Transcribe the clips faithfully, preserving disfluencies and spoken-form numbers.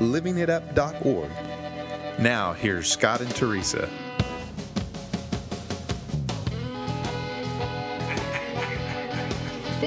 living it up dot org. Now here's Scott and Teresa.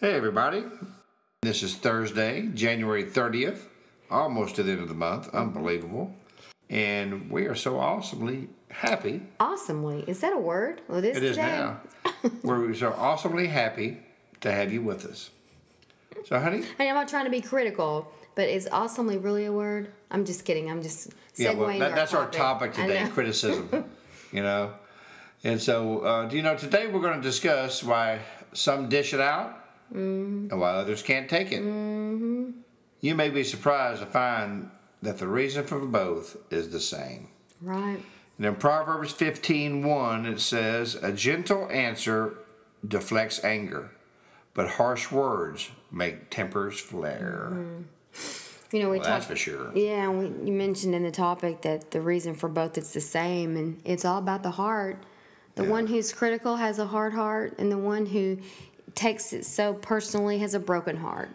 Hey everybody, this is Thursday, January thirtieth, almost to the end of the month, unbelievable, and we are so awesomely happy. Awesomely, is that a word? Well, it is, it is now. We're so awesomely happy to have you with us. So honey? Hey, I'm not trying to be critical, but is awesomely really a word? I'm just kidding, I'm just segueing yeah, well, that, our that's topic. Our topic today, criticism, you know. And so, uh, do you know, today we're going to discuss why some dish it out. Mm-hmm. And while others can't take it. Mm-hmm. You may be surprised to find that the reason for both is the same. Right. And in Proverbs fifteen one, it says, "A gentle answer deflects anger, but harsh words make tempers flare." Mm-hmm. You know, we well, talked, that's for sure. Yeah, we, you mentioned in the topic that the reason for both is the same, and it's all about the heart. The yeah. one who's critical has a hard heart, and the one who takes it so personally has a broken heart.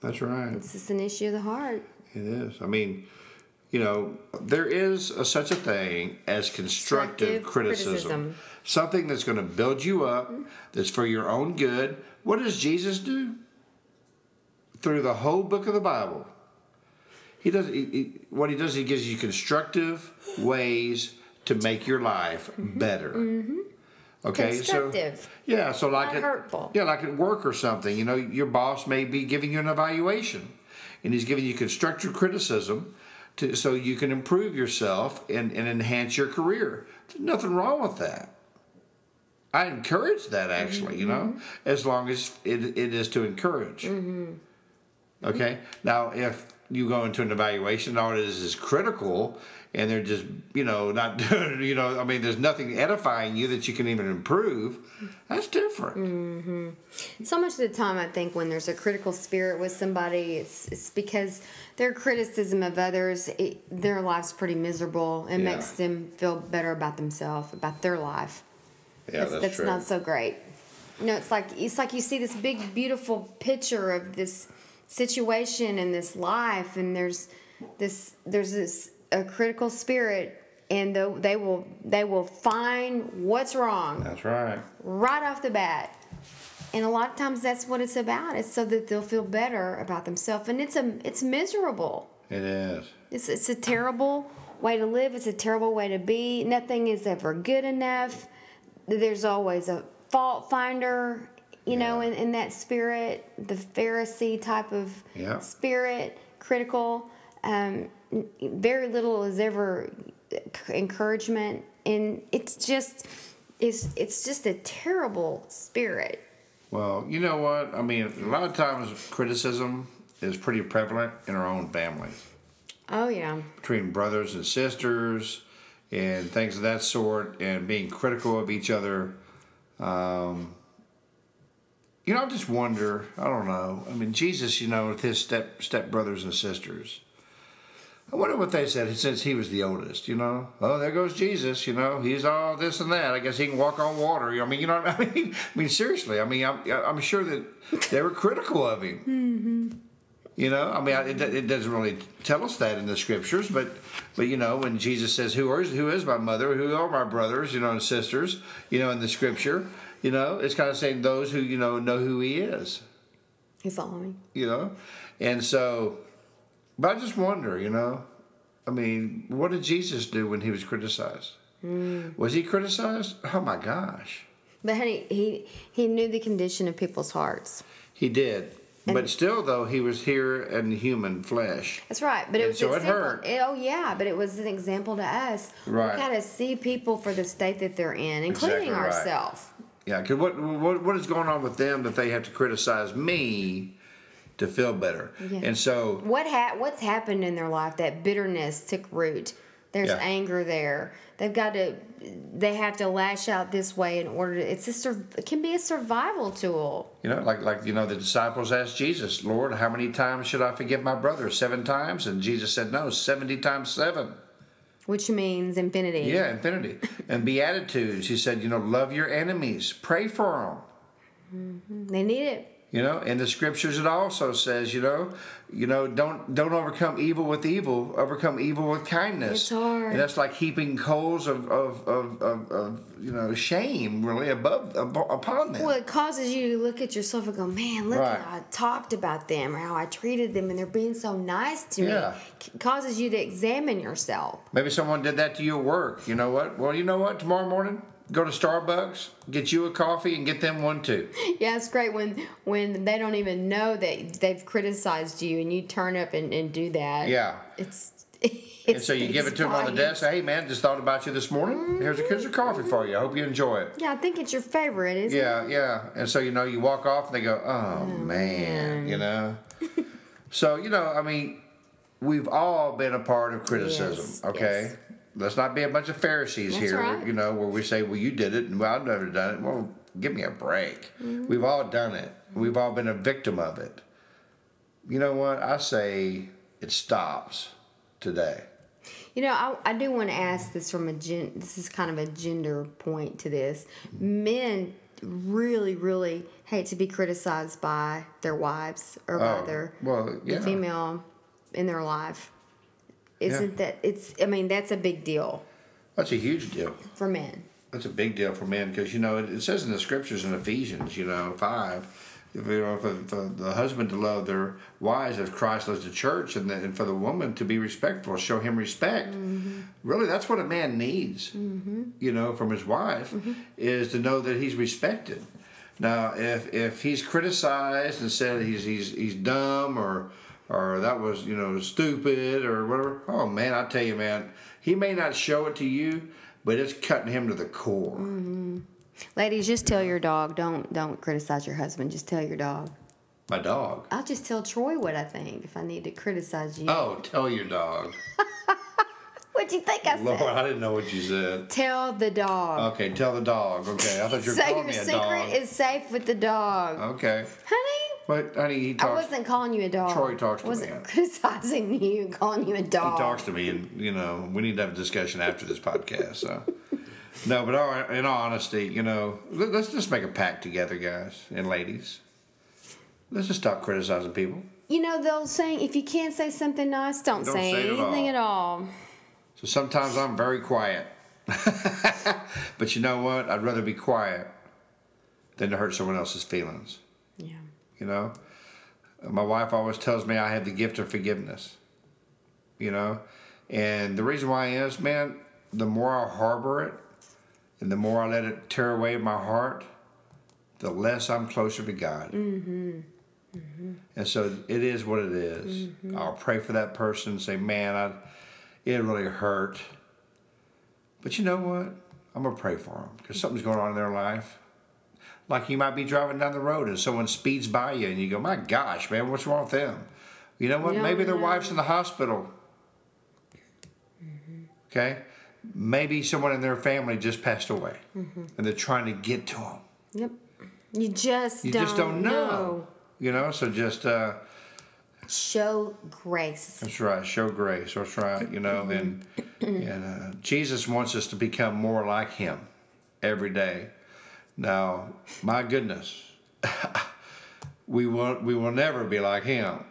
That's right. It's just an issue of the heart. It is. I mean, you know, there is a, such a thing as constructive, constructive criticism. criticism. Something that's going to build you up, that's for your own good. What does Jesus do? Through the whole book of the Bible. He does. He, he, what he does, he gives you constructive ways to make your life mm-hmm. better. Mm-hmm. Okay, constructive. So yeah, so like a, hurtful. Yeah, like at work or something. You know, your boss may be giving you an evaluation, and he's giving you constructive criticism, to so you can improve yourself and, and enhance your career. There's nothing wrong with that. I encourage that actually. Mm-hmm. You know, as long as it it is to encourage. Mm-hmm. Okay, mm-hmm. Now if you go into an evaluation, all it is is critical, and they're just, you know, not doing, you know, I mean, there's nothing edifying you that you can even improve. That's different. Mm-hmm. So much of the time, I think, when there's a critical spirit with somebody, it's it's because their criticism of others, it, their life's pretty miserable, and yeah. makes them feel better about themselves, about their life. Yeah, that's, that's, that's true. Not so great. You know, it's like it's like you see this big, beautiful picture of this situation and this life, and there's this there's this a critical spirit, and the, they will they will find what's wrong. That's right. Right off the bat, and a lot of times that's what it's about. It's so that they'll feel better about themselves, and it's a it's miserable. It is. It's it's a terrible way to live. It's a terrible way to be. Nothing is ever good enough. There's always a fault finder. You know, in, in that spirit, the Pharisee type of yeah. spirit, critical, um, very little is ever encouragement, and it's just, it's it's just a terrible spirit. Well, you know what? I mean, a lot of times criticism is pretty prevalent in our own family. Oh yeah. Between brothers and sisters, and things of that sort, and being critical of each other. Um, You know, I just wonder, I don't know. I mean, Jesus, you know, with his step stepbrothers and sisters, I wonder what they said since he was the oldest, you know. Oh, there goes Jesus, you know. He's all this and that. I guess he can walk on water. I mean, you know what I mean? I mean, seriously, I mean, I'm, I'm sure that they were critical of him. Mm-hmm. You know, I mean, it, it doesn't really tell us that in the scriptures, but, but you know, when Jesus says, who is, who is my mother? Who are my brothers, you know, and sisters, you know, in the scripture? You know, it's kind of saying those who, you know, know who he is. Who follow me. You know, and so But I just wonder, you know, I mean, what did Jesus do when he was criticized? Mm. Was he criticized? Oh, my gosh. But, honey, he, he knew the condition of people's hearts. He did. And but still, though, he was here in human flesh. That's right. But it and was so an example. It hurt. It, oh, yeah. But it was an example to us. Right. We got to see people for the state that they're in, including exactly right. ourselves. Yeah. Because what, what, what is going on with them that they have to criticize me to feel better? Yeah. And so... what ha- What's happened in their life? That bitterness took root. There's yeah. anger there. They've got to... They have to lash out this way in order to... It's a, it can be a survival tool. You know, like, like you know, the disciples asked Jesus, Lord, how many times should I forgive my brother? Seven times? And Jesus said, no, seventy times seven. Which means infinity. Yeah, infinity. And Beatitudes, he said, you know, love your enemies. Pray for them. Mm-hmm. They need it. You know, in the scriptures it also says, you know, you know, don't don't overcome evil with evil, overcome evil with kindness. It's hard. And that's like heaping coals of of, of, of, of you know shame really above upon them. Well, it causes you to look at yourself and go, man, look right. how I talked about them or how I treated them, and they're being so nice to yeah. me. It causes you to examine yourself. Maybe someone did that to you at work. You know what? Well, you know what? Tomorrow morning, go to Starbucks, get you a coffee, and get them one too. Yeah, it's great when when they don't even know that they've criticized you, and you turn up and, and do that. Yeah, it's. it's and so you give it to them on the desk. Hey, man, just thought about you this morning. Mm-hmm. Here's a here's a coffee for you. I hope you enjoy it. Yeah, I think it's your favorite, isn't yeah, it? Yeah, yeah. And so you know, you walk off, and they go, "Oh, oh man. man," you know. So you know, I mean, we've all been a part of criticism. Yes, okay. Yes. Let's not be a bunch of Pharisees That's here, right. you know, where we say, well, you did it, and well, I've never done it. Well, give me a break. Mm-hmm. We've all done it. We've all been a victim of it. You know what? I say it stops today. You know, I, I do want to ask this from a, gen, this is kind of a gender point to this. Men really, really hate to be criticized by their wives or oh, by their well, yeah. the female in their life. Isn't yeah. that, it's, I mean, that's a big deal. That's a huge deal. For men. That's a big deal for men because, you know, it, it says in the scriptures in Ephesians, you know, five, if, you know, for, for the husband to love their wives as Christ loves the church, and, the, and for the woman to be respectful, show him respect. Mm-hmm. Really, that's what a man needs, mm-hmm. you know, from his wife, mm-hmm. is to know that he's respected. Now, if if he's criticized and said he's he's he's dumb or... or that was, you know, stupid or whatever. Oh, man, I tell you, man, he may not show it to you, but it's cutting him to the core. Mm-hmm. Ladies, just tell your dog. Don't don't criticize your husband. Just tell your dog. My dog? I'll just tell Troy what I think if I need to criticize you. Oh, tell your dog. What'd you think I said? Lord, I didn't know what you said. Tell the dog. Okay, tell the dog. Okay, I thought you were so calling me a dog. So your secret is safe with the dog. Okay. Honey. But, honey, he talks... I wasn't calling you a dog. Troy talks to me. I wasn't criticizing you and calling you a dog. He talks to me, and, you know, we need to have a discussion after this podcast, so... No, but all, in all honesty, you know, let's just make a pact together, guys and ladies. Let's just stop criticizing people. You know, the old saying, if you can't say something nice, don't, don't say, say anything at all. at all. So sometimes I'm very quiet. But you know what? I'd rather be quiet than to hurt someone else's feelings. Yeah. You know, my wife always tells me I have the gift of forgiveness, you know, and the reason why is, man, the more I harbor it and the more I let it tear away my heart, the less I'm closer to God. Mm-hmm. Mm-hmm. And so it is what it is. Mm-hmm. I'll pray for that person and say, man, I, it really hurt. But you know what? I'm going to pray for them because something's going on in their life. Like you might be driving down the road and someone speeds by you and you go, my gosh, man, what's wrong with them? You know what? No, Maybe no. their wife's in the hospital. Mm-hmm. Okay? Maybe someone in their family just passed away mm-hmm. and they're trying to get to them. Yep. You just you don't know. You just don't know. know. You know, so just... Uh, show grace. That's right. Show grace. That's right. You know, and, and uh, Jesus wants us to become more like him every day. Now, my goodness, we will we will never be like him.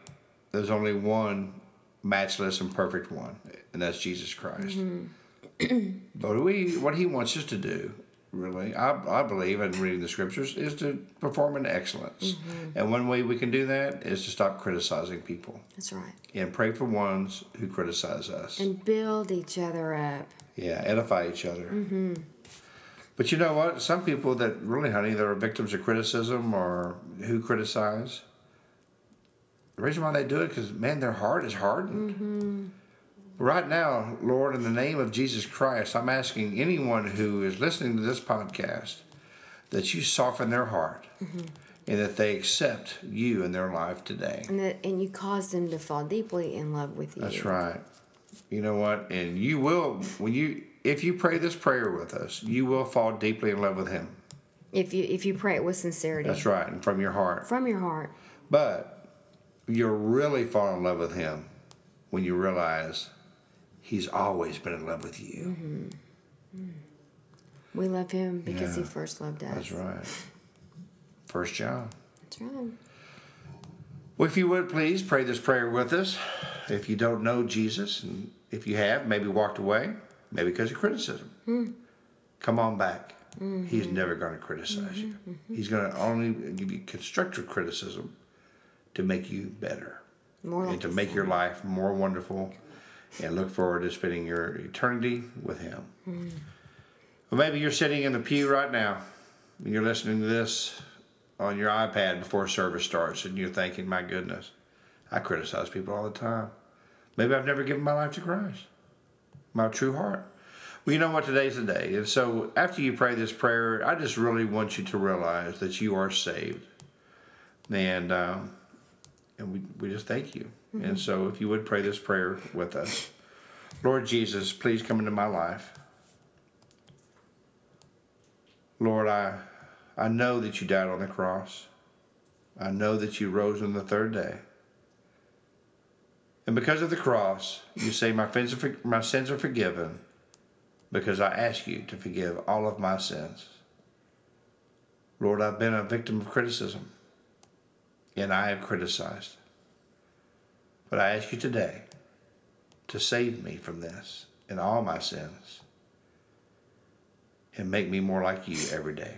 There's only one matchless and perfect one, and that's Jesus Christ. Mm-hmm. But we what he wants us to do really, I, I believe, in reading the scriptures, is to perform in excellence. Mm-hmm. And one way we can do that is to stop criticizing people. That's right. And pray for ones who criticize us. And build each other up. Yeah, edify each other. Mm-hmm. But you know what? Some people that really, honey, that are victims of criticism or who criticize, the reason why they do it because, man, their heart is hardened. Mm-hmm. Right now, Lord, in the name of Jesus Christ, I'm asking anyone who is listening to this podcast that you soften their heart mm-hmm. and that they accept you in their life today. And that, and you cause them to fall deeply in love with you. That's right. You know what? And you will, when you, if you pray this prayer with us, you will fall deeply in love with him. If you if you pray it with sincerity. That's right, and from your heart. From your heart. But you'll really fall in love with him when you realize he's always been in love with you. Mm-hmm. Mm. We love him because yeah, he first loved us. That's right. First John. That's right. Well, if you would, please pray this prayer with us. If you don't know Jesus, and if you have, maybe walked away, maybe because of criticism, mm. come on back. Mm-hmm. He's never going to criticize mm-hmm. you. Mm-hmm. He's going to only give you constructive criticism to make you better. More and like to make son. your life more wonderful. And look forward to spending your eternity with him. Mm. Well, maybe you're sitting in the pew right now, and you're listening to this on your iPad before service starts, and you're thinking, my goodness, I criticize people all the time. Maybe I've never given my life to Christ, my true heart. Well, you know what? Today's the day. And so after you pray this prayer, I just really want you to realize that you are saved. And um, and we, we just thank you. Mm-hmm. And so if you would pray this prayer with us. Lord Jesus, please come into my life. Lord, I I know that you died on the cross. I know that you rose on the third day. And because of the cross, you say my sins are, my sins are forgiven because I ask you to forgive all of my sins. Lord, I've been a victim of criticism, and I have criticized. But I ask you today to save me from this and all my sins and make me more like you every day.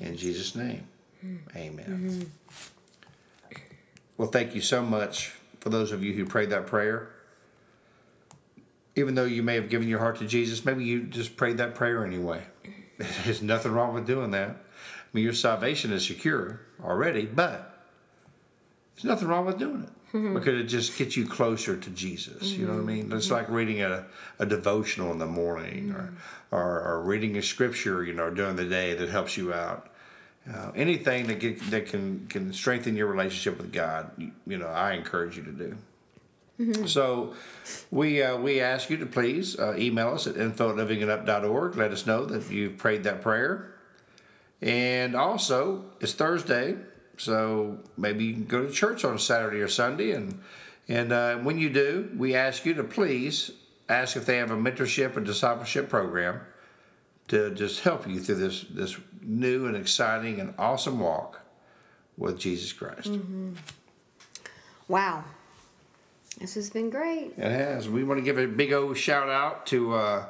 In Jesus' name, amen. Mm-hmm. Well, thank you so much for those of you who prayed that prayer. Even though you may have given your heart to Jesus, maybe you just prayed that prayer anyway. There's nothing wrong with doing that. I mean, your salvation is secure already, but there's nothing wrong with doing it. Mm-hmm. Because it just gets you closer to Jesus. Mm-hmm. You know what I mean? It's mm-hmm. like reading a, a devotional in the morning mm-hmm. or, or, or reading a scripture, you know, during the day that helps you out. Uh, anything that get, that can, can strengthen your relationship with God, you, you know, I encourage you to do. Mm-hmm. So we uh, we ask you to please uh, email us at info at living it up dot org. Let us know that you've prayed that prayer. And also, it's Thursday. So maybe you can go to church on Saturday or Sunday. And and uh, when you do, we ask you to please ask if they have a mentorship and discipleship program to just help you through this, this new and exciting and awesome walk with Jesus Christ. Mm-hmm. Wow. This has been great. It has. We want to give a big old shout out to, uh,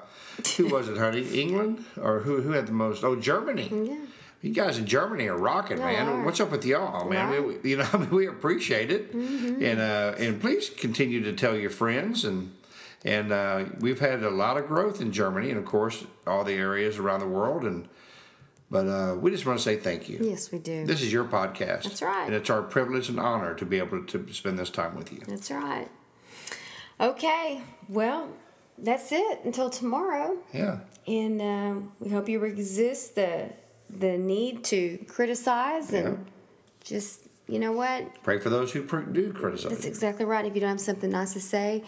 who was it, honey? England? Or who, who had the most? Oh, Germany. Yeah. You guys in Germany are rocking, yeah, man. Are. What's up with y'all, man? Right. We, you know, I mean, we appreciate it, mm-hmm. and uh, and please continue to tell your friends. And and uh, we've had a lot of growth in Germany, and of course, all the areas around the world. And but uh, we just want to say thank you. Yes, we do. This is your podcast. That's right. And it's our privilege and honor to be able to spend this time with you. That's right. Okay. Well, that's it until tomorrow. Yeah. And uh, we hope you resist the. the need to criticize and yeah. just, you know what? Pray for those who do criticize. That's exactly right. If you don't have something nice to say,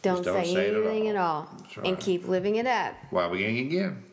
don't, don't say, say anything at all. At all. Right. And keep living it up. While beginning again.